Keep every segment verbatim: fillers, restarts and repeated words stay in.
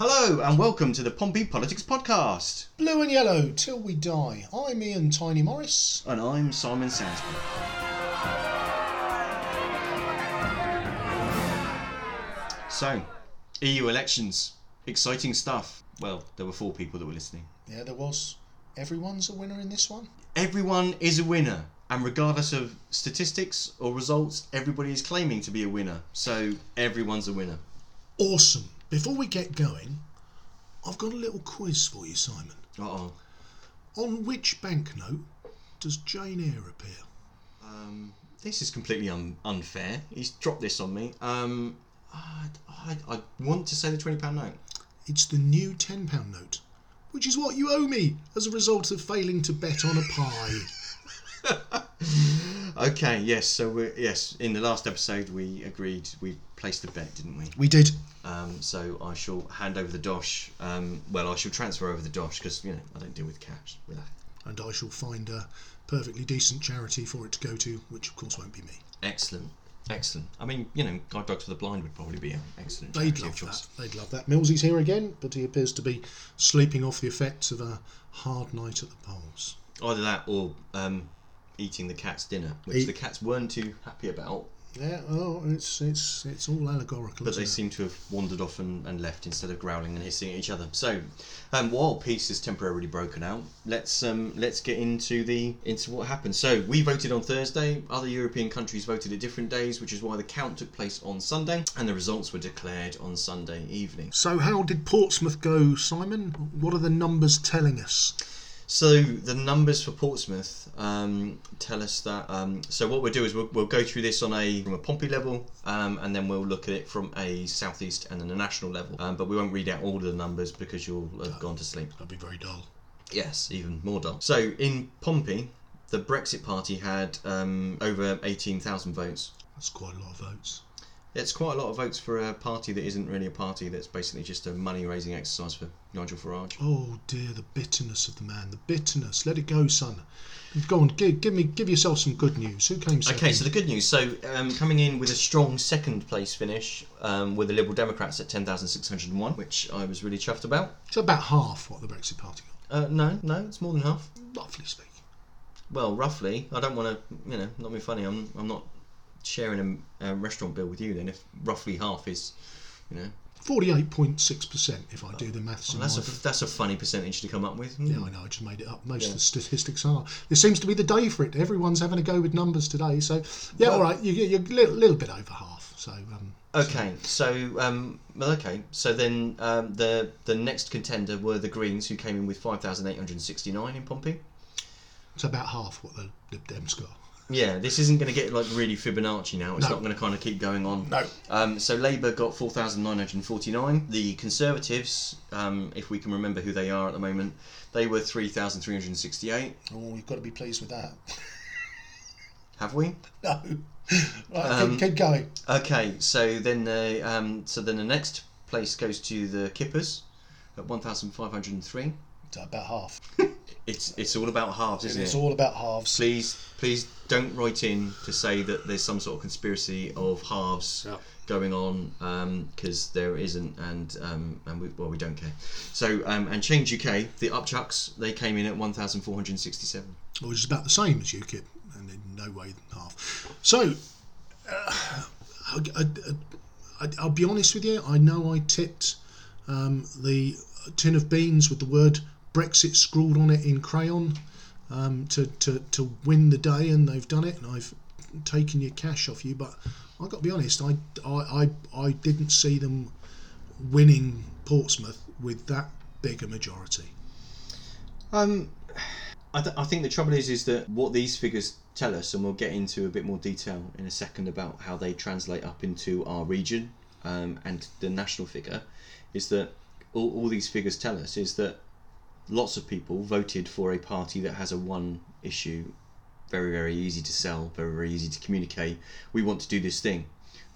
Hello and welcome to the Pompey Politics Podcast. Blue and yellow till we die. I'm Ian Tiny Morris. And I'm Simon Sansbury. So, E U elections. Exciting stuff. Well, there were four people that were listening. Yeah, there was. Everyone's a winner in this one. Everyone is a winner. And regardless of statistics or results, everybody is claiming to be a winner. So, everyone's a winner. Awesome. Before we get going, I've got a little quiz for you, Simon. Uh-oh. On which banknote does Jane Eyre appear? Um, this is completely un- unfair. He's dropped this on me. Um, I, I, I want to say the twenty pound note. It's the new ten pound note, which is what you owe me as a result of failing to bet on a pie. Okay, yes, so we're, yes, in the last episode we agreed, we placed a bet, didn't we? We did. Um, so I shall hand over the dosh, um, well, I shall transfer over the dosh, because, you know, I don't deal with cash. Really. And I shall find a perfectly decent charity for it to go to, which of course won't be me. Excellent, excellent. I mean, you know, Guide Dogs for the Blind would probably be an excellent charity. They'd love that, they'd love that. Millsy's here again, but he appears to be sleeping off the effects of a hard night at the polls. Either that or... Um, eating the cat's dinner, which Eat. the cats weren't too happy about. Yeah, oh, it's it's it's all allegorical. But they it? seem to have wandered off and, and left instead of growling and hissing at each other. So, um, while peace is temporarily broken out, let's um let's get into the into what happened. So we voted on Thursday. Other European countries voted at different days, which is why the count took place on Sunday, and the results were declared on Sunday evening. So how did Portsmouth go, Simon? What are the numbers telling us? So the numbers for Portsmouth um, tell us that, um, so what we'll do is we'll, we'll go through this on a from a Pompey level, um, and then we'll look at it from a South East and then a national level, um, but we won't read out all of the numbers because you'll have oh, gone to sleep. That'd be very dull. Yes, even more dull. So in Pompey, the Brexit Party had um, over eighteen thousand votes. That's quite a lot of votes. It's quite a lot of votes for a party that isn't really a party, that's basically just a money-raising exercise for Nigel Farage. Oh dear, the bitterness of the man, the bitterness. Let it go, son. Go on, give, give me, give yourself some good news. Who came second? Okay, so the good news. So um, coming in with a strong second-place finish um, were the Liberal Democrats at ten thousand six hundred one, which I was really chuffed about. So about half what the Brexit Party got? Uh, no, no, it's more than half. Roughly speaking. Well, roughly. I don't want to, you know, not be funny. I'm, I'm not... sharing a, a restaurant bill with you then, if roughly half is, you know, forty-eight point six percent if I do the maths. Oh, that's a f- that's a funny percentage to come up with. Mm. Yeah, I know. I just made it up. Most yeah. of the statistics are. This seems to be the day for it. Everyone's having a go with numbers today. So yeah, well, all right, you, you're a little, little bit over half. So um, okay, so, so um, well, okay, so then um, the the next contender were the Greens, who came in with five thousand eight hundred sixty-nine in Pompey. It's about half what the Lib Dems got. Yeah, this isn't going to get like really Fibonacci now. It's no. not going to kind of keep going on. No. Um, so Labour got four thousand nine hundred forty-nine. The Conservatives, um, if we can remember who they are at the moment, they were three thousand three hundred sixty-eight. Oh, you've got to be pleased with that. Have we? No. Right, um, keep, keep going. Okay, so then the um, so then the next place goes to the Kippers at one thousand five hundred three. About half. It's it's all about halves, isn't it? It's all about halves. Please, please don't write in to say that there's some sort of conspiracy of halves yeah. going on, because um, there isn't, and um, and we, well, we don't care. So um, and Change U K, the upchucks, they came in at one thousand four hundred sixty-seven. Well, which is about the same as UKIP, and in no way half. So uh, I, I, I, I'll be honest with you. I know I tipped um, the tin of beans with the word Brexit scrawled on it in crayon um, to, to, to win the day, and they've done it, and I've taken your cash off you, but I've got to be honest, I, I, I, I didn't see them winning Portsmouth with that big a majority. Um, I, th- I think the trouble is is that what these figures tell us, and we'll get into a bit more detail in a second about how they translate up into our region um, and the national figure, is that all, all these figures tell us is that lots of people voted for a party that has a one issue, very, very easy to sell, very, very easy to communicate. We want to do this thing.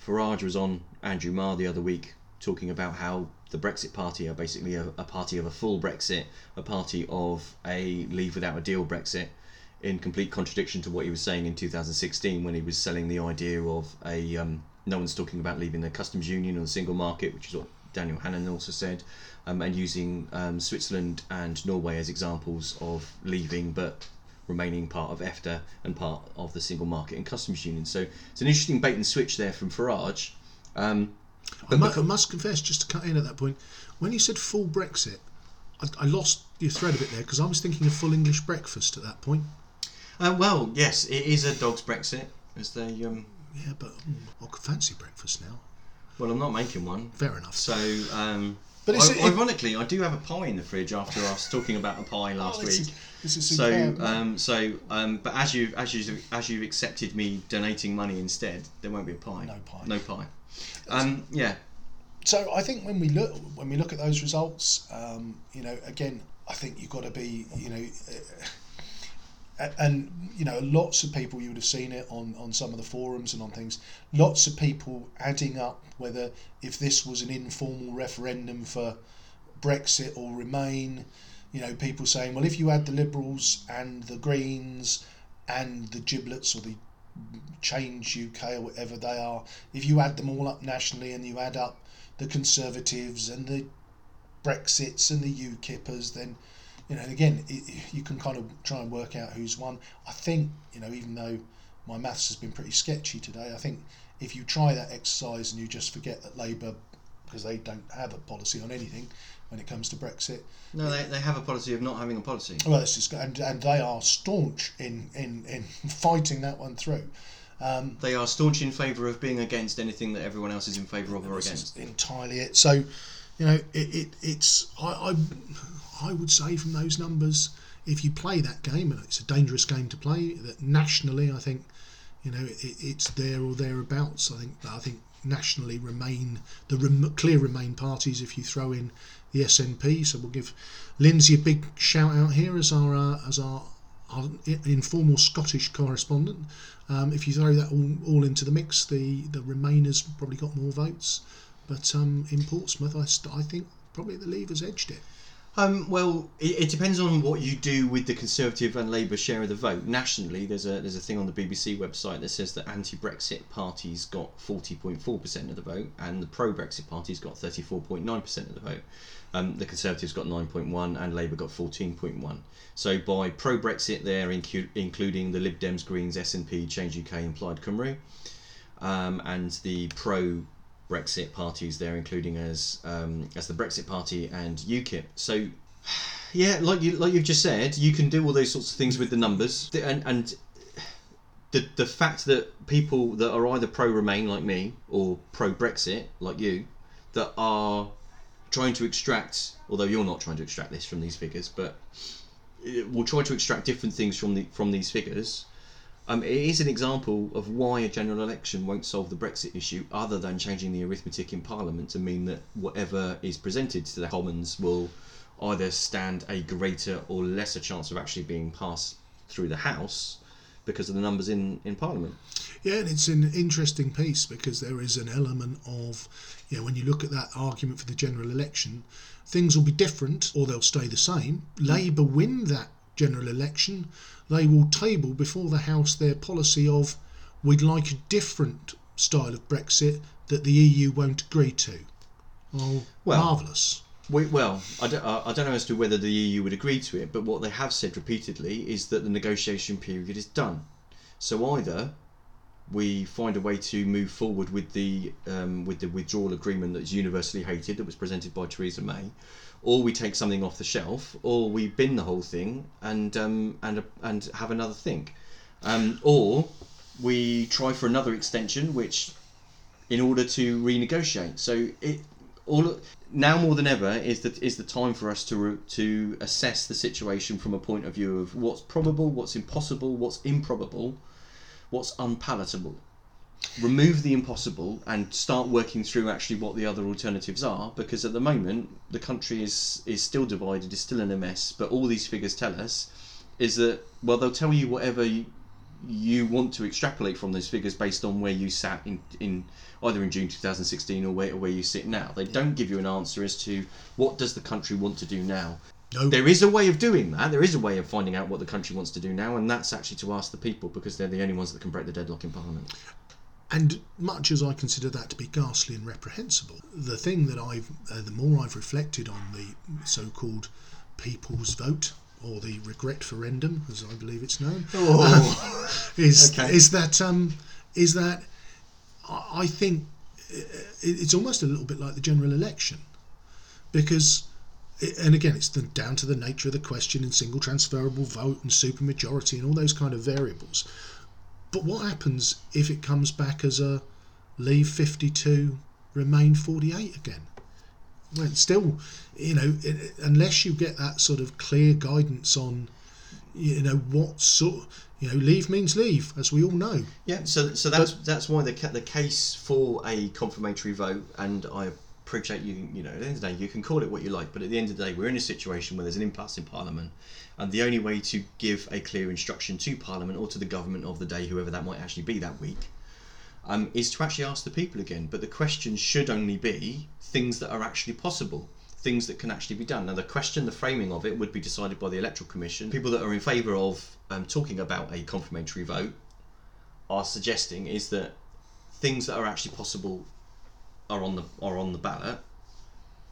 Farage was on Andrew Marr the other week talking about how the Brexit Party are basically a, a party of a full Brexit, a party of a leave without a deal Brexit, in complete contradiction to what he was saying in two thousand sixteen when he was selling the idea of a um, no one's talking about leaving the customs union or the single market, which is what Daniel Hannan also said, um, and using um, Switzerland and Norway as examples of leaving but remaining part of EFTA and part of the single market and customs union. So it's an interesting bait and switch there from Farage. Um, I, must, I must confess, just to cut in at that point, when you said full Brexit, I, I lost your thread a bit there because I was thinking of full English breakfast at that point. Uh, well, yes, it is a dog's Brexit, as they... Um... Yeah, but I could fancy breakfast now. Well, I'm not making one. Fair enough. So, um, but it's, I, it, ironically, I do have a pie in the fridge after I was talking about a pie last oh, week. This is so, um, so, um, but as you as you as you've accepted me donating money instead, there won't be a pie. No pie. No pie. Um, yeah. So I think when we look when we look at those results, um, you know, again, I think you've got to be, you know. Uh, And, you know, lots of people, you would have seen it on, on some of the forums and on things, lots of people adding up whether if this was an informal referendum for Brexit or Remain, you know, people saying, well, if you add the Liberals and the Greens and the Giblets or the Change U K or whatever they are, if you add them all up nationally and you add up the Conservatives and the Brexits and the UKIPers, then... You know, and again, it, you can kind of try and work out who's won. I think, you know, even though my maths has been pretty sketchy today, I think if you try that exercise and you just forget that Labour, because they don't have a policy on anything when it comes to Brexit. No, they, they have a policy of not having a policy. Well, that's just, and, and they are staunch in, in, in fighting that one through. Um, they are staunch in favour of being against anything that everyone else is in favour of or against. Entirely it. So, you know, it, it it's... I. I I would say from those numbers, if you play that game, and it's a dangerous game to play, that nationally, I think, you know, it, it's there or thereabouts. I think I think nationally, Remain, the rem, clear Remain parties, if you throw in the S N P. So we'll give Lindsay a big shout out here as our uh, as our, our informal Scottish correspondent. Um, if you throw that all, all into the mix, the, the Remainers probably got more votes. But um, in Portsmouth, I, st- I think probably the Leavers edged it. Um, well, it, it depends on what you do with the Conservative and Labour share of the vote. Nationally, there's a there's a thing on the B B C website that says that anti-Brexit parties got forty point four percent of the vote and the pro-Brexit parties got thirty-four point nine percent of the vote. Um, the Conservatives got nine point one and Labour got fourteen point one. So by pro-Brexit, they're incu- including the Lib Dems, Greens, S N P, Change U K and Plaid Cymru. Um, and the pro Brexit parties there, including as um, as the Brexit Party and UKIP. So, yeah, like you like you've just said, you can do all those sorts of things with the numbers, and and the the fact that people that are either pro Remain like me or pro Brexit like you, that are trying to extract, although you're not trying to extract this from these figures, but we'll try to extract different things from the from these figures. Um, it is an example of why a general election won't solve the Brexit issue, other than changing the arithmetic in Parliament to mean that whatever is presented to the Commons will either stand a greater or lesser chance of actually being passed through the House because of the numbers in, in Parliament. Yeah, and it's an interesting piece because there is an element of, you know, when you look at that argument for the general election, things will be different or they'll stay the same. Labour win that general election, they will table before the House their policy of we'd like a different style of Brexit that the E U won't agree to. Oh, well, marvellous. We, well, I don't, I don't know as to whether the E U would agree to it, but what they have said repeatedly is that the negotiation period is done. So either we find a way to move forward with the um, with the withdrawal agreement that's universally hated, that was presented by Theresa May, or we take something off the shelf, or we bin the whole thing and um, and and have another think, um, or we try for another extension, which, in order to renegotiate. So it all now more than ever is that is the time for us to re, to assess the situation from a point of view of what's probable, what's impossible, what's improbable, what's unpalatable. Remove the impossible and start working through actually what the other alternatives are, because at the moment the country is is still divided, is still in a mess, but all these figures tell us is that, well, they'll tell you whatever you, you want to extrapolate from those figures based on where you sat in, in either in June twenty sixteen or where, where you sit now. They yeah. don't give you an answer as to what does the country want to do now. Nope. There is a way of doing that. There is a way of finding out what the country wants to do now, and that's actually to ask the people, because they're the only ones that can break the deadlock in Parliament. And much as I consider that to be ghastly and reprehensible, the thing that I've, uh, the more I've reflected on the so-called people's vote, or the regret referendum, as I believe it's known, oh. um, is okay. is that um, is that I think it's almost a little bit like the general election, because, and again, it's the, down to the nature of the question and single transferable vote and supermajority and all those kind of variables. But what happens if it comes back as a Leave fifty-two, Remain forty-eight again? Well, it's still, you know, it, unless you get that sort of clear guidance on, you know, what sort, you know, leave means leave, as we all know. Yeah, so so that's but, that's why the the case for a confirmatory vote, and I appreciate you, you know, at the end of the day, you can call it what you like, but at the end of the day, we're in a situation where there's an impasse in Parliament, and the only way to give a clear instruction to Parliament or to the government of the day, whoever that might actually be that week, um, is to actually ask the people again. But the question should only be things that are actually possible, things that can actually be done. Now, the question, the framing of it would be decided by the Electoral Commission. People that are in favour of um, talking about a confirmatory vote are suggesting is that things that are actually possible are on the are on the ballot,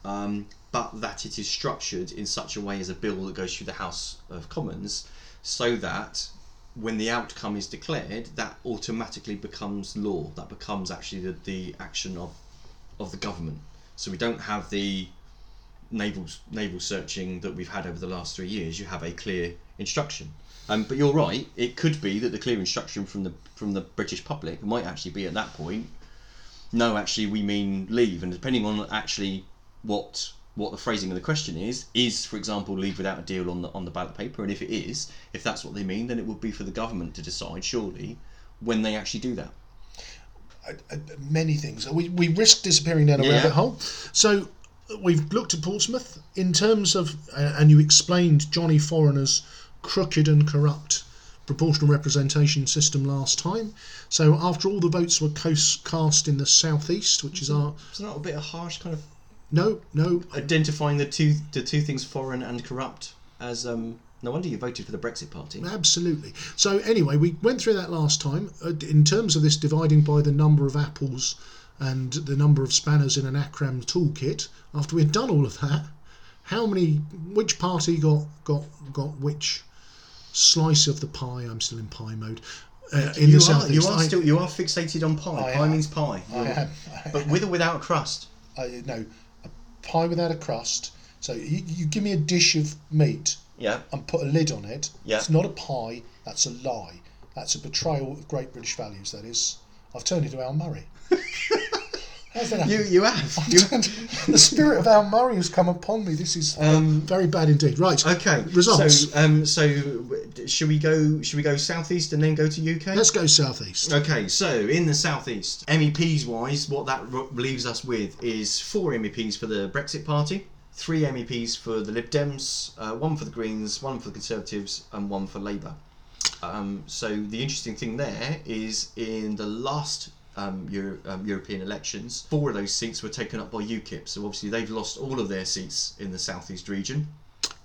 um, but that it is structured in such a way as a bill that goes through the House of Commons, so that when the outcome is declared, that automatically becomes law. That becomes actually the, the action of of the government. So we don't have the navel navel searching that we've had over the last three years. You have a clear instruction. Um, but you're right. It could be that the clear instruction from the from the British public might actually be at that point, no, actually we mean leave, and depending on actually what what the phrasing of the question is, is for example leave without a deal on the on the ballot paper, and if it is, if that's what they mean, then it would be for the government to decide, surely, when they actually do that. I, I, many things. We we risk disappearing down a yeah. rabbit hole. So we've looked at Portsmouth in terms of, uh, and you explained Johnny Foreigner's crooked and corrupt proportional representation system last time. So after all the votes were coast cast in the South East, which is our... It's not a bit of harsh kind of... No, no. Identifying the two the two things, foreign and corrupt, as... Um, no wonder you voted for the Brexit Party. Absolutely. So anyway, we went through that last time. In terms of this dividing by the number of apples and the number of spanners in an ACRAM toolkit, after we'd done all of that, how many... Which party got got, got which... slice of the pie? I'm still in pie mode. Uh, in you the are, you are I, still you are fixated on pie. I pie am. means pie. I am. I but am. with or without crust. I, no, a pie without a crust. So you, you give me a dish of meat. Yeah. And put a lid on it. Yeah. It's not a pie. That's a lie. That's a betrayal of great British values. That is. I've turned into Al Murray. You you have. You have. The spirit of Al Murray has come upon me. This is um, very bad indeed. Right. Okay. Results. So, um, so should we go? Should we go southeast and then go to U K? Let's go southeast. Okay. So in the southeast, M E Ps wise, what that leaves us with is four M E Ps for the Brexit Party, three M E Ps for the Lib Dems, uh, one for the Greens, one for the Conservatives, and one for Labour. Um, so the interesting thing there is in the last. Um, Euro, um, European elections, four of those seats were taken up by UKIP, so obviously they've lost all of their seats in the southeast region.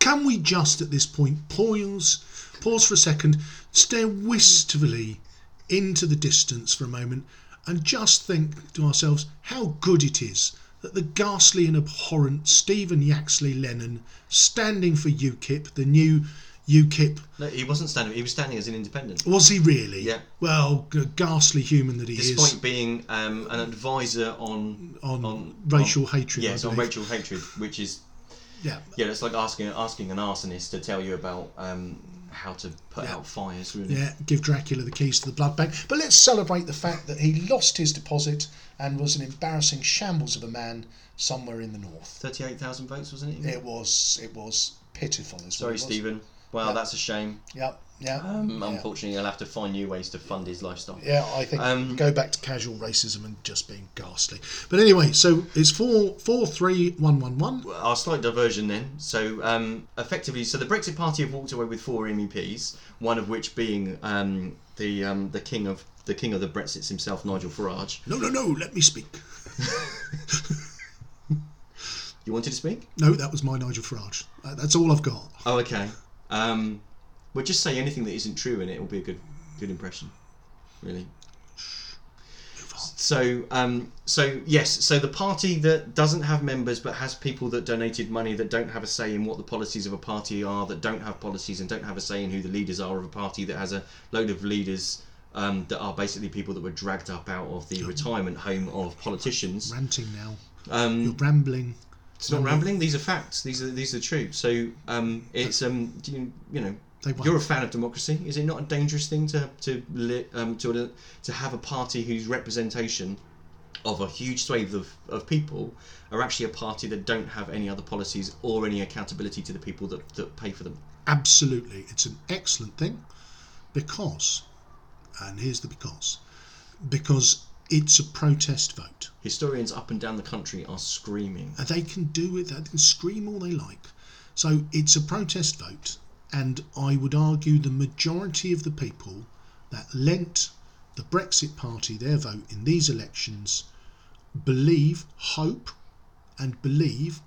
Can we just at this point pause, pause for a second, stare wistfully into the distance for a moment, and just think to ourselves how good it is that the ghastly and abhorrent Stephen Yaxley-Lennon, standing for UKIP, the new UKIP. No, he wasn't standing. He was standing as an independent. Was he really? Yeah. Well, a ghastly human that he Despite is. Despite being um, an advisor on on, on racial on, hatred. Yes, on racial hatred, which is yeah, yeah. It's like asking asking an arsonist to tell you about um, how to put yeah. out fires. Really. Yeah. Give Dracula the keys to the blood bank. But let's celebrate the fact that he lost his deposit and was an embarrassing shambles of a man somewhere in the north. Thirty-eight thousand votes, wasn't it? It was. It was pitiful. As Sorry, well, Stephen. Well, wow, yep. That's a shame. Yep, yep. Um, unfortunately, yep. He'll have to find new ways to fund his lifestyle. Yeah, I think um, go back to casual racism and just being ghastly. But anyway, so it's four, four, three, one, one, one. Our slight diversion then. So um, effectively, so the Brexit Party have walked away with four M E Ps, one of which being um, the um, the king of the king of the Brexits himself, Nigel Farage. No, no, no. Let me speak. You wanted to speak? No, that was my Nigel Farage. Uh, that's all I've got. Oh, okay. Um, well, just say anything that isn't true and it will be a good good impression, really. So, um, so yes, so the party that doesn't have members but has people that donated money, that don't have a say in what the policies of a party are, that don't have policies and don't have a say in who the leaders are of a party that has a load of leaders um, that are basically people that were dragged up out of the retirement home of politicians. Ranting now. Um, You're rambling. It's not rambling. These are facts. These are these are true. So um, it's um, you, you know. You're a fan of democracy. Is it not a dangerous thing to to um, to to have a party whose representation of a huge swathe of, of people are actually a party that don't have any other policies or any accountability to the people that, that pay for them? Absolutely. It's an excellent thing because, and here's the because, because it's a protest vote. Historians up and down the country are screaming. And they can do it. They can scream all they like. So it's a protest vote. And I would argue the majority of the people that lent the Brexit Party their vote in these elections believe, hope and believe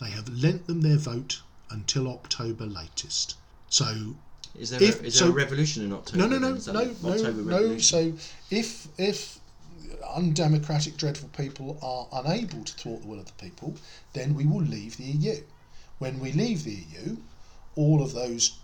they have lent them their vote until October latest. So is there, if, a, is there so, a revolution in October? No, no, no, no, like no, no. So if, if undemocratic, dreadful people are unable to thwart the will of the people, then we will leave the E U. When we leave the E U... all of those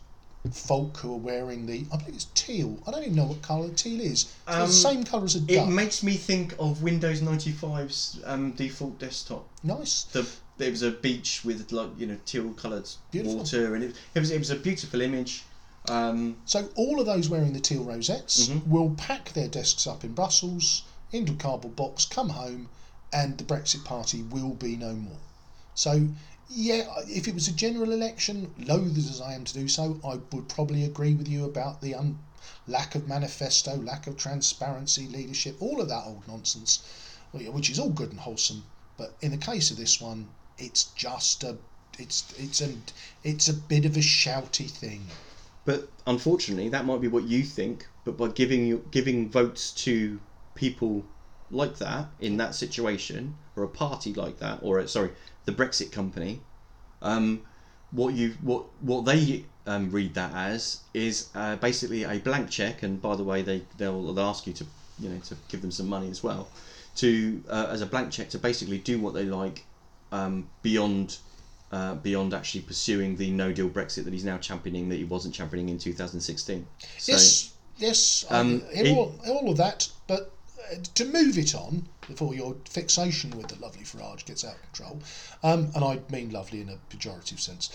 folk who are wearing the, I believe it's teal. I don't even know what colour teal is. It's um, the same colour as a duck. It makes me think of Windows ninety-five's um, default desktop. Nice. The, there was a beach with like you know teal coloured water, and it, it was it was a beautiful image. Um, so all of those wearing the teal rosettes mm-hmm. will pack their desks up in Brussels into a cardboard box, come home, and the Brexit Party will be no more. So. Yeah, if it was a general election, loath as I am to do so, I would probably agree with you about the un- lack of manifesto, lack of transparency, leadership, all of that old nonsense, which is all good and wholesome. But in the case of this one, it's just a, it's it's a, it's a bit of a shouty thing. But unfortunately, that might be what you think. But by giving giving votes to people like that in that situation, or a party like that, or a, sorry. the Brexit company, um, what you what what they um, read that as is uh, basically a blank check, and by the way, they they'll ask you to you know to give them some money as well, to uh, as a blank check to basically do what they like um, beyond uh, beyond actually pursuing the No Deal Brexit that he's now championing that he wasn't championing in two thousand sixteen. So, yes, yes, um, I, it, all, all of that, but. To move it on before your fixation with the lovely Farage gets out of control, um, and I mean lovely in a pejorative sense.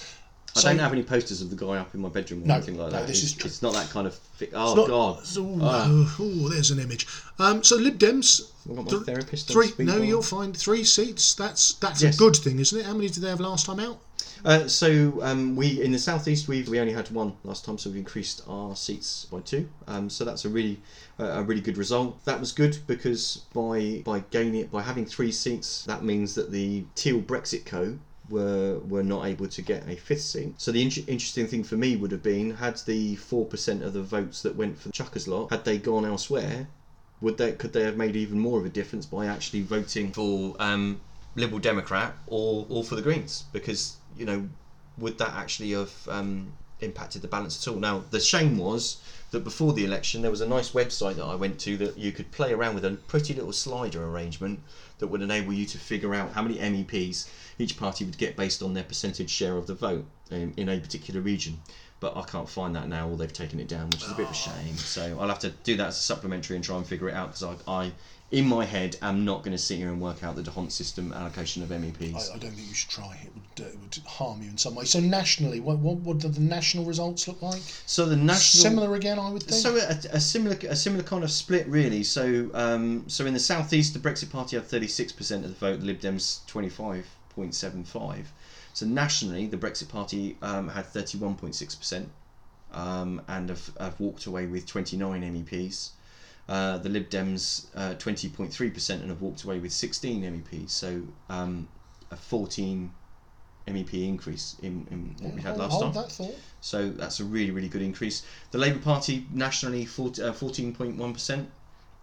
I so, don't have any posters of the guy up in my bedroom or no, anything like no, that. No, this it's, is true. It's not that kind of. Fi- oh not, God! Oh, oh. No. Oh, there's an image. Um, so Lib Dems. I've got my th- therapist three. No, you'll find three seats. That's that's yes. a good thing, isn't it? How many did they have last time out? Uh, so um, we in the South East we we only had one last time, so we increased our seats by two. Um, so that's a really uh, a really good result. That was good because by by gaining it by having three seats, that means that the Teal Brexit Co were were not able to get a fifth seat. So the in- interesting thing for me would have been had the four percent of the votes that went for the Chuckers lot had they gone elsewhere, would they could they have made even more of a difference by actually voting for um, Liberal Democrat or or for the Greens because. You know, would that actually have um, impacted the balance at all? Now, the shame was that before the election, there was a nice website that I went to that you could play around with a pretty little slider arrangement that would enable you to figure out how many M E Ps each party would get based on their percentage share of the vote in, in a particular region. But I can't find that now, or they've taken it down, which is a bit of a shame. So I'll have to do that as a supplementary and try and figure it out because I... I in my head, I'm not going to sit here and work out the DeHaan system allocation of M E Ps. I, I don't think you should try. It would uh, it would harm you in some way. So nationally, what what, what do the national results look like? So the national similar again, I would think. So a, a similar a similar kind of split really. So um so in the South East, the Brexit Party had thirty-six percent of the vote. The Lib Dems twenty-five point seven five. So nationally, the Brexit Party um, had thirty-one point six percent, um, and have, have walked away with twenty-nine M E Ps. Uh, the Lib Dems uh, twenty point three percent and have walked away with sixteen M E Ps, so um, a fourteen M E P increase in, in what yeah, we had last hold time. That thought. So that's a really, really good increase. The Labour Party nationally fourteen point one percent,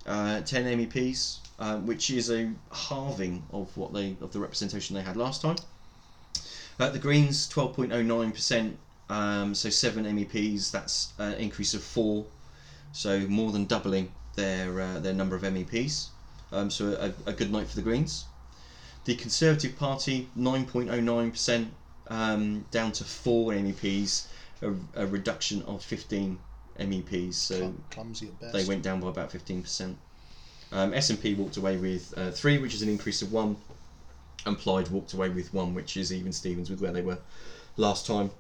uh, ten M E Ps, uh, which is a halving of what they of the representation they had last time. Uh, the Greens twelve point zero nine percent, um, so seven M E Ps. That's an increase of four, so more than doubling. Their uh, their number of M E Ps. um, so a, a good night for the Greens. The Conservative Party, nine point oh nine percent, um, down to four M E Ps, a, a reduction of fifteen M E Ps, so clumsy at best. They went down by about fifteen percent. Um, S N P walked away with uh, three, which is an increase of one, and Plaid walked away with one, which is even Stevens with where they were last time.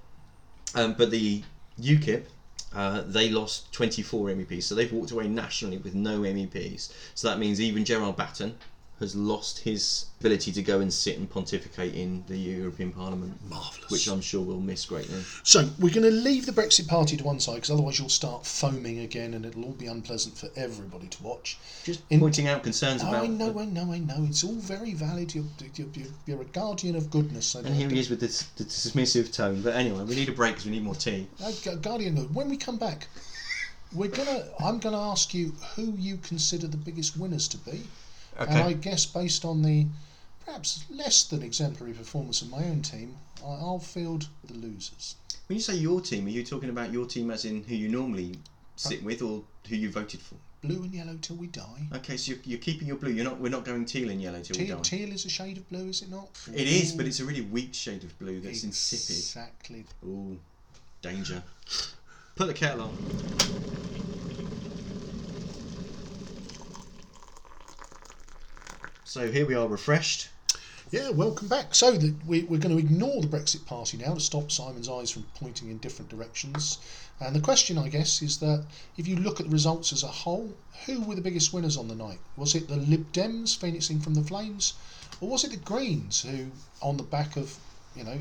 Um, but the U KIP, uh, they lost twenty-four M E Ps, so they've walked away nationally with no M E Ps. So that means even Gerald Batten has lost his ability to go and sit and pontificate in the European Parliament. Marvellous. Which I'm sure we'll miss greatly. So we're going to leave the Brexit Party to one side, because otherwise you'll start foaming again and it'll all be unpleasant for everybody to watch. Just in, pointing out concerns oh, about... I know, the, I know, I know. It's all very valid. You're, you're, you're a guardian of goodness. So and here he is with this, the dismissive tone. But anyway, we need a break because we need more tea. Uh, guardian, when we come back, we're gonna. I'm going to ask you who you consider the biggest winners to be. Okay. And I guess based on the perhaps less than exemplary performance of my own team, I'll field the losers. When you say your team, are you talking about your team as in who you normally sit uh, with or who you voted for? Blue and yellow till we die. Okay, so you're, you're keeping your blue. You're not. We're not going teal and yellow till teal, we die. Teal is a shade of blue, is it not? It Ooh. is, but it's a really weak shade of blue that's insipid. Exactly. Ooh, danger. Put the kettle on. So here we are, refreshed. Yeah, welcome back. So the, we, we're going to ignore the Brexit Party now to stop Simon's eyes from pointing in different directions. And the question, I guess, is that if you look at the results as a whole, who were the biggest winners on the night? Was it the Lib Dems phoenixing from the flames? Or was it the Greens who, on the back of, you know,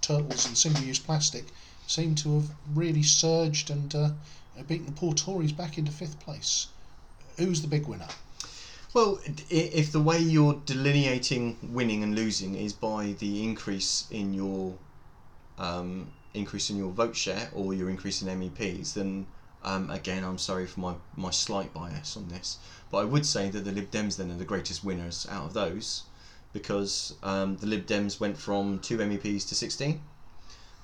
turtles and single-use plastic, seemed to have really surged and uh, beaten the poor Tories back into fifth place? Who's the big winner? Well, if the way you're delineating winning and losing is by the increase in your um, increase in your vote share or your increase in M E Ps, then um, again, I'm sorry for my, my slight bias on this, but I would say that the Lib Dems then are the greatest winners out of those, because um, the Lib Dems went from two M E Ps to sixteen.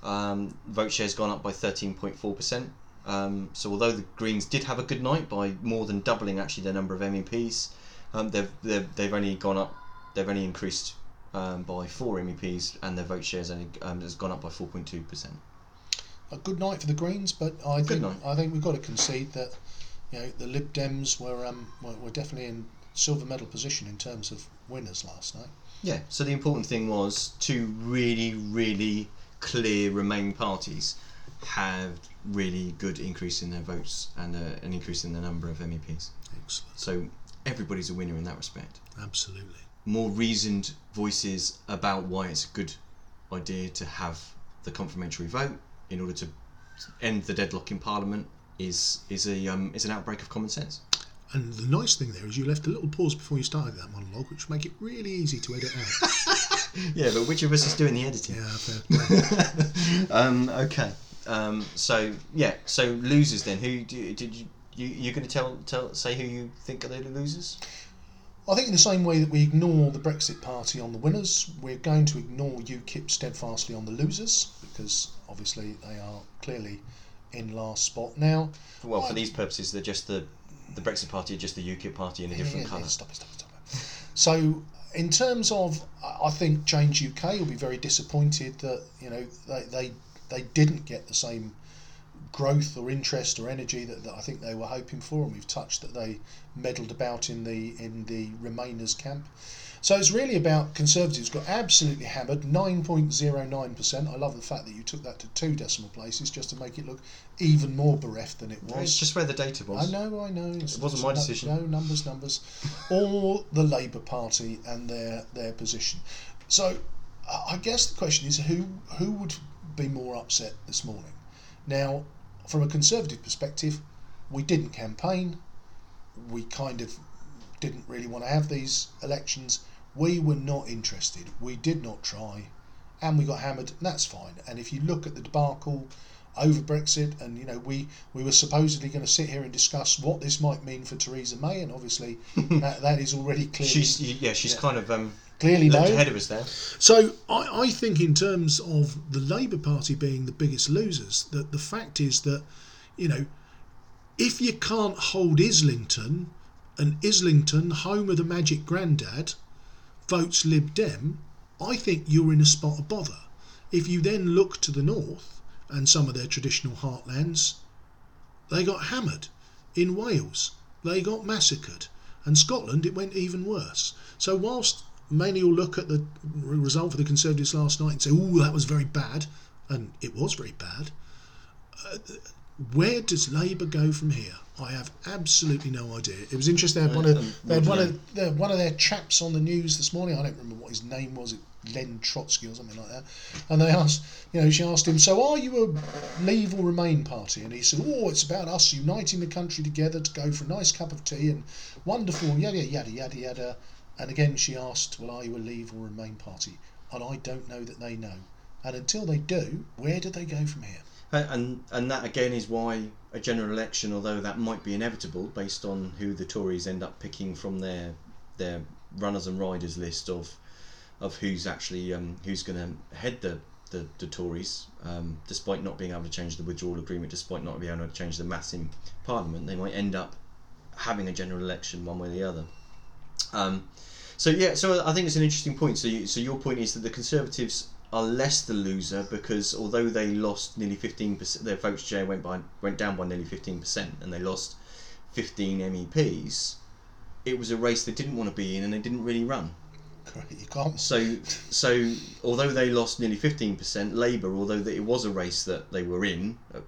Um, vote share's gone up by thirteen point four percent. Um, so although the Greens did have a good night by more than doubling actually their number of M E Ps, Um, they've, they've they've only gone up. They've only increased um, by four M E Ps, and their vote shares only, um, has gone up by four point two percent. A good night for the Greens, but I think I think we've got to concede that, you know, the Lib Dems were um were, were definitely in silver medal position in terms of winners last night. Yeah. So the important thing was two really really clear Remain parties have really good increase in their votes and uh, an increase in the number of M E Ps. Excellent. So everybody's a winner in that respect. Absolutely. More reasoned voices about why it's a good idea to have the confirmatory vote in order to end the deadlock in Parliament is is a um, is an outbreak of common sense. And the nice thing there is you left a little pause before you started that monologue, which make it really easy to edit out. Yeah, but which of us is doing the editing? Yeah, fair. um, okay. Um, so yeah, so losers then. Who do, did you? You, you're going to tell, tell, say who you think are the losers? I think in the same way that we ignore the Brexit Party on the winners, we're going to ignore U KIP steadfastly on the losers, because obviously they are clearly in last spot now. Well, for I, these purposes, they're just the the Brexit Party, just the U KIP Party in a yeah, different yeah, colour. Yeah, stop it, stop it, stop it. So in terms of, I think Change U K will be very disappointed that, you know, they they, they didn't get the same growth or interest or energy that, that I think they were hoping for, and we've touched that they meddled about in the in the Remainers camp. So it's really about Conservatives got absolutely hammered, nine point oh nine percent. I love the fact that you took that to two decimal places just to make it look even more bereft than it was. It's just where the data was. I know, I know. It's, it wasn't my decision. No, numbers, numbers. Or the Labour Party and their their position. So I guess the question is who who would be more upset this morning? Now, from a Conservative perspective, we didn't campaign. We kind of didn't really want to have these elections. We were not interested. We did not try. And we got hammered, and that's fine. And if you look at the debacle over Brexit, and, you know, we, we were supposedly going to sit here and discuss what this might mean for Theresa May, and obviously that, that is already clear. She's, yeah, she's yeah. kind of... Um... Clearly no. ahead of us there. So I, I think in terms of the Labour Party being the biggest losers, that the fact is that, you know, if you can't hold Islington and Islington, home of the magic grandad, votes Lib Dem, I think you're in a spot of bother. If you then look to the north and some of their traditional heartlands, they got hammered. In Wales, they got massacred. And Scotland, it went even worse. So whilst many will look at the result for the Conservatives last night and say, oh, that was very bad, and it was very bad, uh, where does Labour go from here? I have absolutely no idea. It was interesting, they had one of, they had one of, they had one of their chaps on the news this morning, I don't remember what his name was, it Len Trotsky or something like that, and they asked, you know, she asked him, so are you a Leave or Remain party? And he said, oh, it's about us uniting the country together to go for a nice cup of tea and wonderful, yada, yada, yada, yada. And again she asked, well, are you a Leave or Remain party? And I don't know that they know. And until they do, where do they go from here? And and that again is why a general election, although that might be inevitable based on who the Tories end up picking from their their runners and riders list of of who's actually um, who's going to head the the, the Tories, um, despite not being able to change the withdrawal agreement, despite not being able to change the mass in Parliament, they might end up having a general election one way or the other. Um, so yeah, so I think it's an interesting point. So you, so your point is that the Conservatives are less the loser because although they lost nearly fifteen percent, their vote share went by went down by nearly fifteen percent, and they lost fifteen M E Ps. It was a race they didn't want to be in, and they didn't really run. Correct, you can't. So, so although they lost nearly fifteen percent, Labour, although that it was a race that they were in, uh,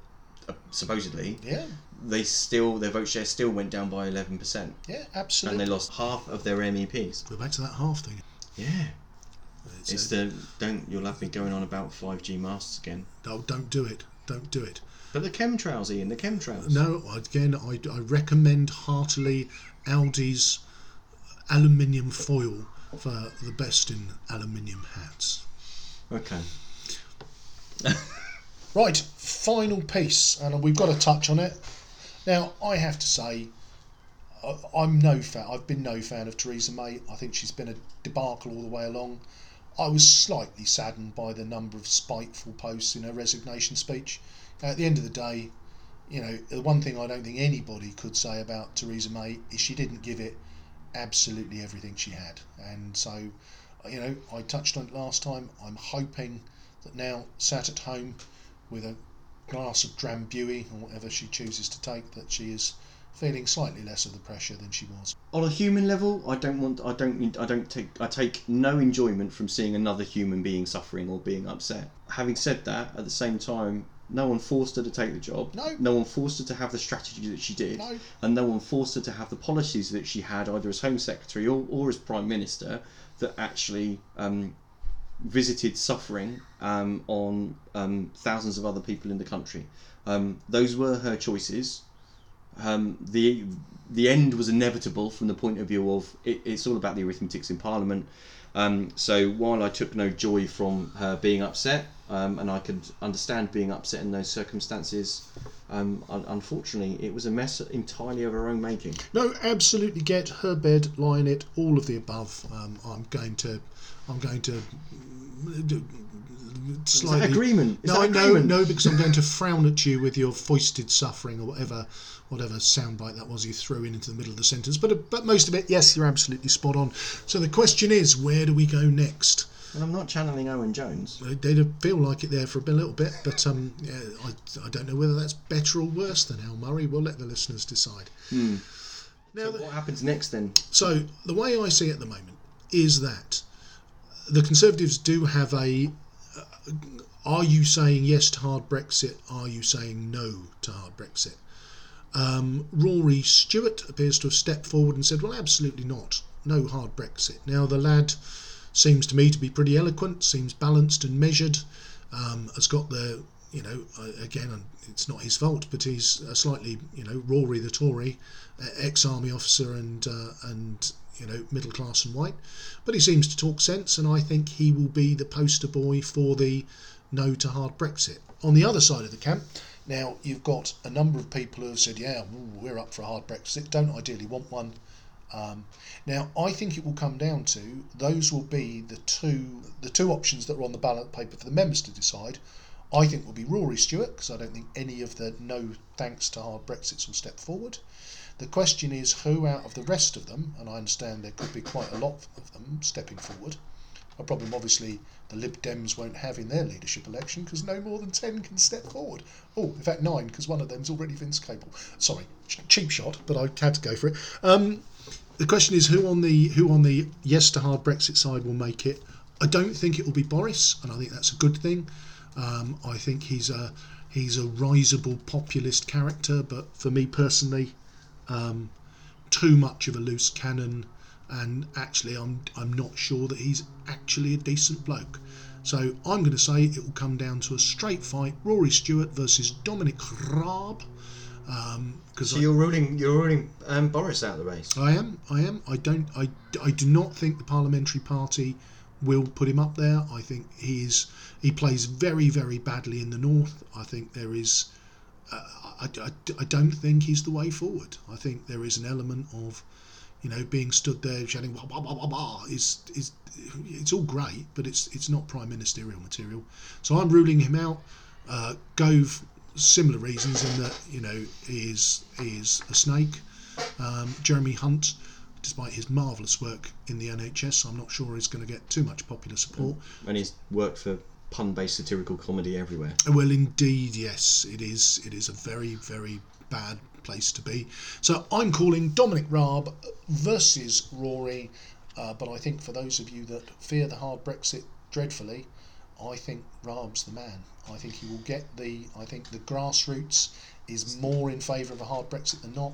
uh, supposedly, yeah, they still their vote share still went down by eleven percent. Yeah, absolutely. And they lost half of their M E Ps. Go back to that half thing. Yeah. It's, it's the don't you'll have me going on about five G masks again. Oh, don't do it, don't do it. But the chemtrails, Ian, the chemtrails. No, again, I, I recommend heartily Aldi's aluminium foil for the best in aluminium hats. Okay. Right, final piece, and we've got to touch on it. Now, I have to say, I, I'm no fan. I've been no fan of Theresa May. I think she's been a debacle all the way along. I was slightly saddened by the number of spiteful posts in her resignation speech. At the end of the day, you know, the one thing I don't think anybody could say about Theresa May is she didn't give it absolutely everything she had. And so, you know, I touched on it last time. I'm hoping that now, sat at home with a glass of Drambuie or whatever she chooses to take, that she is feeling slightly less of the pressure than she was. On a human level, I don't want, I don't, I don't take, I take no enjoyment from seeing another human being suffering or being upset. Having said that, at the same time, no one forced her to take the job. No. No one forced her to have the strategy that she did. No. And no one forced her to have the policies that she had, either as Home Secretary or, or as Prime Minister, that actually um, visited suffering um, on um, thousands of other people in the country. Um, those were her choices. Um, the the end was inevitable from the point of view of it, it's all about the arithmetics in Parliament. Um, so while I took no joy from her being upset, um, and I could understand being upset in those circumstances, um, unfortunately it was a mess entirely of her own making. No, absolutely get her bed, lie in it, all of the above. Um, I'm going to, I'm going to. Slightly. Is that agreement? Is no, that agreement? No, no, because I'm going to frown at you with your foisted suffering or whatever, whatever soundbite that was you threw in into the middle of the sentence. But but most of it, yes, you're absolutely spot on. So the question is, where do we go next? Well, I'm not channeling Owen Jones. They did feel like it there for a little bit, but um, yeah, I I don't know whether that's better or worse than Al Murray. We'll let the listeners decide. Hmm. Now, so what happens next then? So the way I see it at the moment is that the Conservatives do have a. Are you saying yes to hard Brexit? Are you saying no to hard Brexit? Um, Rory Stewart appears to have stepped forward and said, well, absolutely not. No hard Brexit. Now, the lad seems to me to be pretty eloquent, seems balanced and measured, um, has got the, you know, again, it's not his fault, but he's a slightly, you know, Rory the Tory, ex-army officer and uh, and... you know, middle class and white, but he seems to talk sense, and I think he will be the poster boy for the no to hard Brexit. On the other side of the camp, now you've got a number of people who have said, yeah, we're up for a hard Brexit, don't ideally want one. Um, now, I think it will come down to, those will be the two the two options that are on the ballot paper for the members to decide. I think will be Rory Stewart, because I don't think any of the no thanks to hard Brexits will step forward. The question is who out of the rest of them, and I understand there could be quite a lot of them stepping forward, a problem obviously the Lib Dems won't have in their leadership election because no more than ten can step forward. Oh, in fact nine, because one of them's already Vince Cable. Sorry, cheap shot, but I had to go for it. Um, the question is who on the who on the yes to hard Brexit side will make it. I don't think it will be Boris, and I think that's a good thing. Um, I think he's a he's a risible populist character, but for me personally, um, too much of a loose cannon. And actually, I'm I'm not sure that he's actually a decent bloke. So I'm going to say it will come down to a straight fight: Rory Stewart versus Dominic Raab. Um, so I, you're ruling you're ruling um, Boris out of the race. I am. I am. I don't. I, I do not think the Parliamentary Party will put him up there. I think he is he plays very very badly in the north. I think there is. Uh, I, I I don't think he's the way forward. I think there is an element of. You know, being stood there shouting wah, wah, wah, wah, wah, is is it's all great, but it's it's not prime ministerial material. So I'm ruling him out. Uh, Gove, similar reasons in that you know he is he is a snake. Um, Jeremy Hunt, despite his marvellous work in the N H S, I'm not sure he's going to get too much popular support. And he's worked for pun-based satirical comedy everywhere. Well, indeed, yes, it is. It is a very very bad place to be. So I'm calling Dominic Raab versus Rory, uh, but I think for those of you that fear the hard Brexit dreadfully, I think Raab's the man. I think he will get the, I think the grassroots is more in favour of a hard Brexit than not.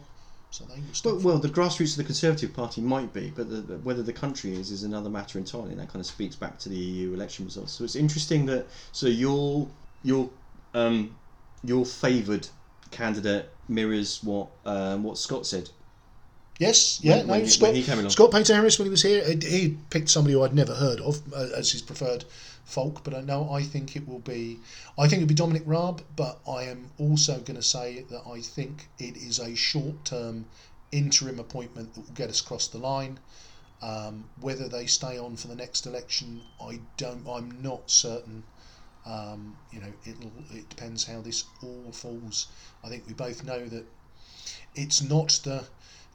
So they will stop. Well, well, the grassroots of the Conservative Party might be, but the, the, whether the country is is another matter entirely, and that kind of speaks back to the E U election results. So it's interesting that, so your, your, um, your favoured candidate mirrors what um, what Scott said. Yes, yeah, when, no, when Scott, he, he came along. Scott Pater Harris, when he was here, he picked somebody who I'd never heard of uh, as his preferred folk, but I know I think it will be, I think it'll be Dominic Raab, but I am also going to say that I think it is a short-term interim appointment that will get us across the line. Um, whether they stay on for the next election, I don't, I'm not certain. Um, you know, it'll, it depends how this all falls. I think we both know that it's not the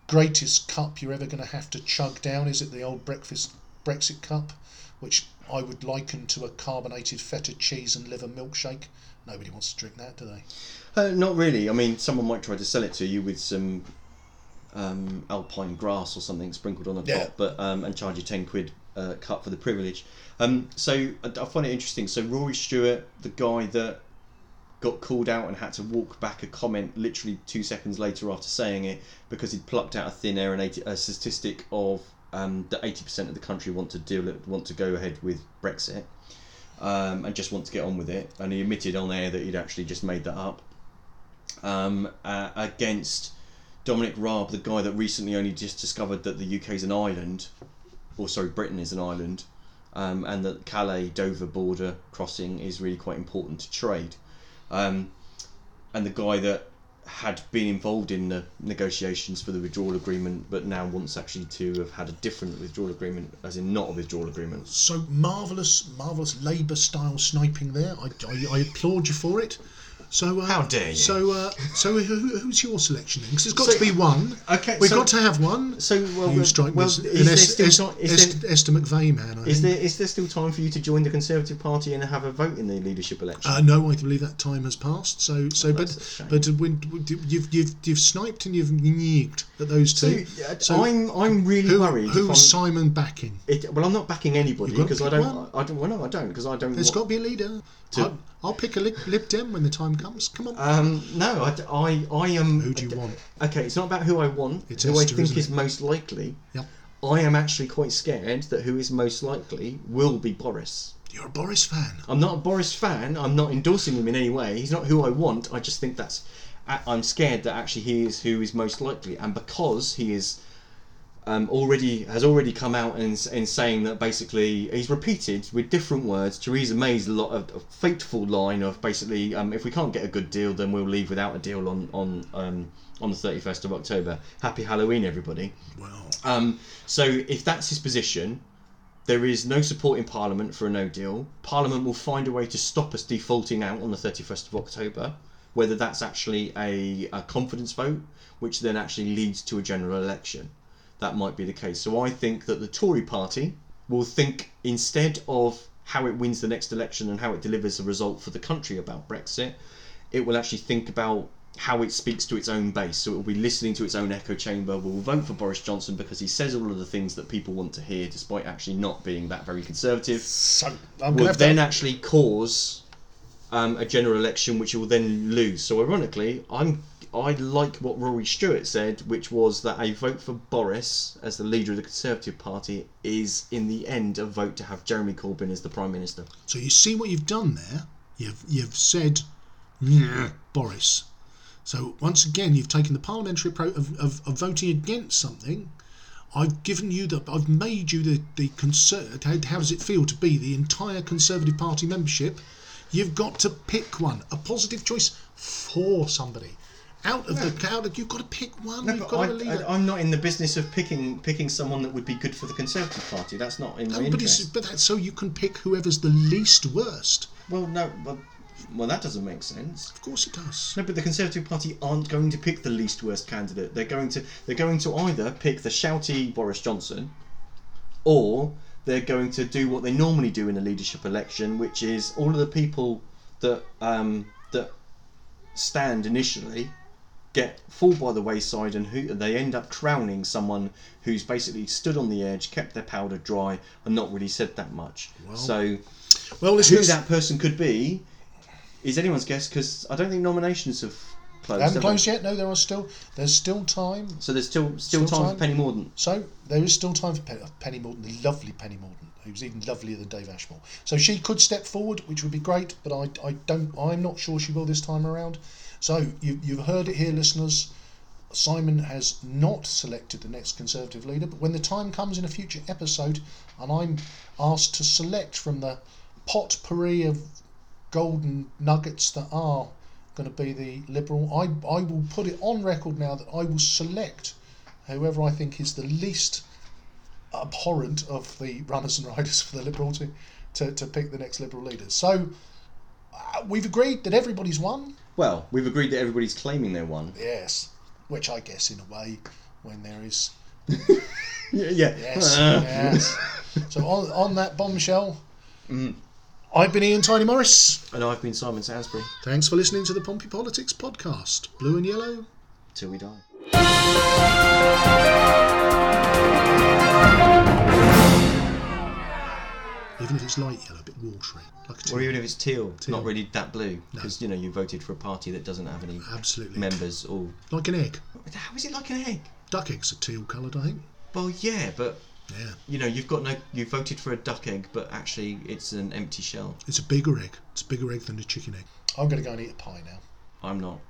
greatest cup you're ever going to have to chug down. Is it the old breakfast Brexit cup, which I would liken to a carbonated feta cheese and liver milkshake? Nobody wants to drink that, do they? Uh, not really. I mean, someone might try to sell it to you with some um, alpine grass or something sprinkled on the yeah. top, but um, and charge you ten quid. Uh, cut for the privilege. Um, so I, I find it interesting. So Rory Stewart, the guy that got called out and had to walk back a comment literally two seconds later after saying it because he'd plucked out of thin air an eighty, a statistic of um, that eighty percent of the country want to deal want to go ahead with Brexit um, and just want to get on with it. And he admitted on air that he'd actually just made that up um, uh, against Dominic Raab, the guy that recently only just discovered that the U K is an island. Or sorry, Britain is an island, um, and that Calais-Dover border crossing is really quite important to trade. Um, and the guy that had been involved in the negotiations for the withdrawal agreement, but now wants actually to have had a different withdrawal agreement, as in not a withdrawal agreement. So marvellous, marvellous Labour-style sniping there. I, I, I applaud you for it. So, uh, how dare you? So, uh, so who, who's your selection then? Because there's got so, to be one. Okay, we've so, got to have one. So, well, you strike well, me as an Esther McVey man. I is think. there is there still time for you to join the Conservative Party and have a vote in the leadership election? Uh, no, I believe that time has passed. So, so, well, but but when, you've you've you've sniped and you've negged at those two. So, so I'm I'm really who, worried. Who's Simon backing? It, well, I'm not backing anybody because I don't. I, I don't. Well, no, I don't because I don't. There's got to be a leader. To, I, I'll pick a Lib, Lib Dem when the time comes. Come on. Um, no, I, I, I am... Who do you want? Okay, it's not about who I want. It's who Esther, I think is most likely. Yep. I am actually quite scared that who is most likely will be Boris. You're a Boris fan. I'm not a Boris fan. I'm not endorsing him in any way. He's not who I want. I just think that's... I'm scared that actually he is who is most likely. And because he is... Um, already has already come out and in saying that basically he's repeated with different words Theresa May's lot of a fateful line of basically um, if we can't get a good deal then we'll leave without a deal on on um, on the thirty-first of October. Happy Halloween, everybody. Wow. Um, so if that's his position, there is no support in Parliament for a no deal. Parliament will find a way to stop us defaulting out on the thirty-first of October. whether that's actually a, a confidence vote, which then actually leads to a general election. That might be the case. So I think that the Tory party will think, instead of how it wins the next election and how it delivers a result for the country about Brexit, it will actually think about how it speaks to its own base. So it will be listening to its own echo chamber. We'll vote for Boris Johnson because he says all of the things that people want to hear, despite actually not being that very conservative. So I'm will then to... actually cause um, a general election, which it will then lose. So ironically, I'm I like what Rory Stewart said, which was that a vote for Boris as the leader of the Conservative Party is, in the end, a vote to have Jeremy Corbyn as the Prime Minister. So you see what you've done there. You've you've said, yeah, Boris. So once again, you've taken the parliamentary approach of, of, of voting against something. I've given you the, I've made you the, the conservative, how, how does it feel to be the entire Conservative Party membership? You've got to pick one, a positive choice for somebody. Out of no. the crowd, you've got to pick one. No, you've got I, to leader. I, I'm not in the business of picking picking someone that would be good for the Conservative Party. That's not in no, my but interest. It's, but that's so you can pick whoever's the least worst. Well, no, but well that doesn't make sense. Of course it does. No, but the Conservative Party aren't going to pick the least worst candidate. They're going to they're going to either pick the shouty Boris Johnson, or they're going to do what they normally do in a leadership election, which is all of the people that um, that stand initially get fall by the wayside, and who they end up crowning someone who's basically stood on the edge, kept their powder dry, and not really said that much. Well, so, well, who is, that person could be is anyone's guess, because I don't think nominations have closed. They haven't have closed they? yet. No, there are still there's still time. So there's still still, still time, time for Penny Mordaunt. So there is still time for Penny, Penny Mordaunt, the lovely Penny Mordaunt, who's even lovelier than Dave Ashmore. So she could step forward, which would be great. But I I don't I'm not sure she will this time around. So, you, you've heard it here, listeners. Simon has not selected the next Conservative leader, but when the time comes in a future episode and I'm asked to select from the potpourri of golden nuggets that are going to be the Liberal, I, I will put it on record now that I will select whoever I think is the least abhorrent of the runners and riders for the Liberal to, to, to pick the next Liberal leader. So, uh, we've agreed that everybody's won. Well, we've agreed that everybody's claiming they're one. Yes, which I guess in a way, when there is. yeah. yeah. Yes. Uh. yes. So on, on that bombshell, mm. I've been Ian Tiny Morris, and I've been Simon Sansbury. Thanks for listening to the Pompey Politics Podcast. Blue and yellow, till we die. Even if it's light yellow, a bit watery. Like or even if it's teal, teal, not really that blue, because no. you know you voted for a party that doesn't have any Absolutely. members or like an egg. How is it like an egg? Duck eggs are teal coloured, I think. Well, yeah, but yeah, you know you've got no. You voted for a duck egg, but actually it's an empty shell. It's a bigger egg. It's a bigger egg than a chicken egg. I'm going to go and eat a pie now. I'm not.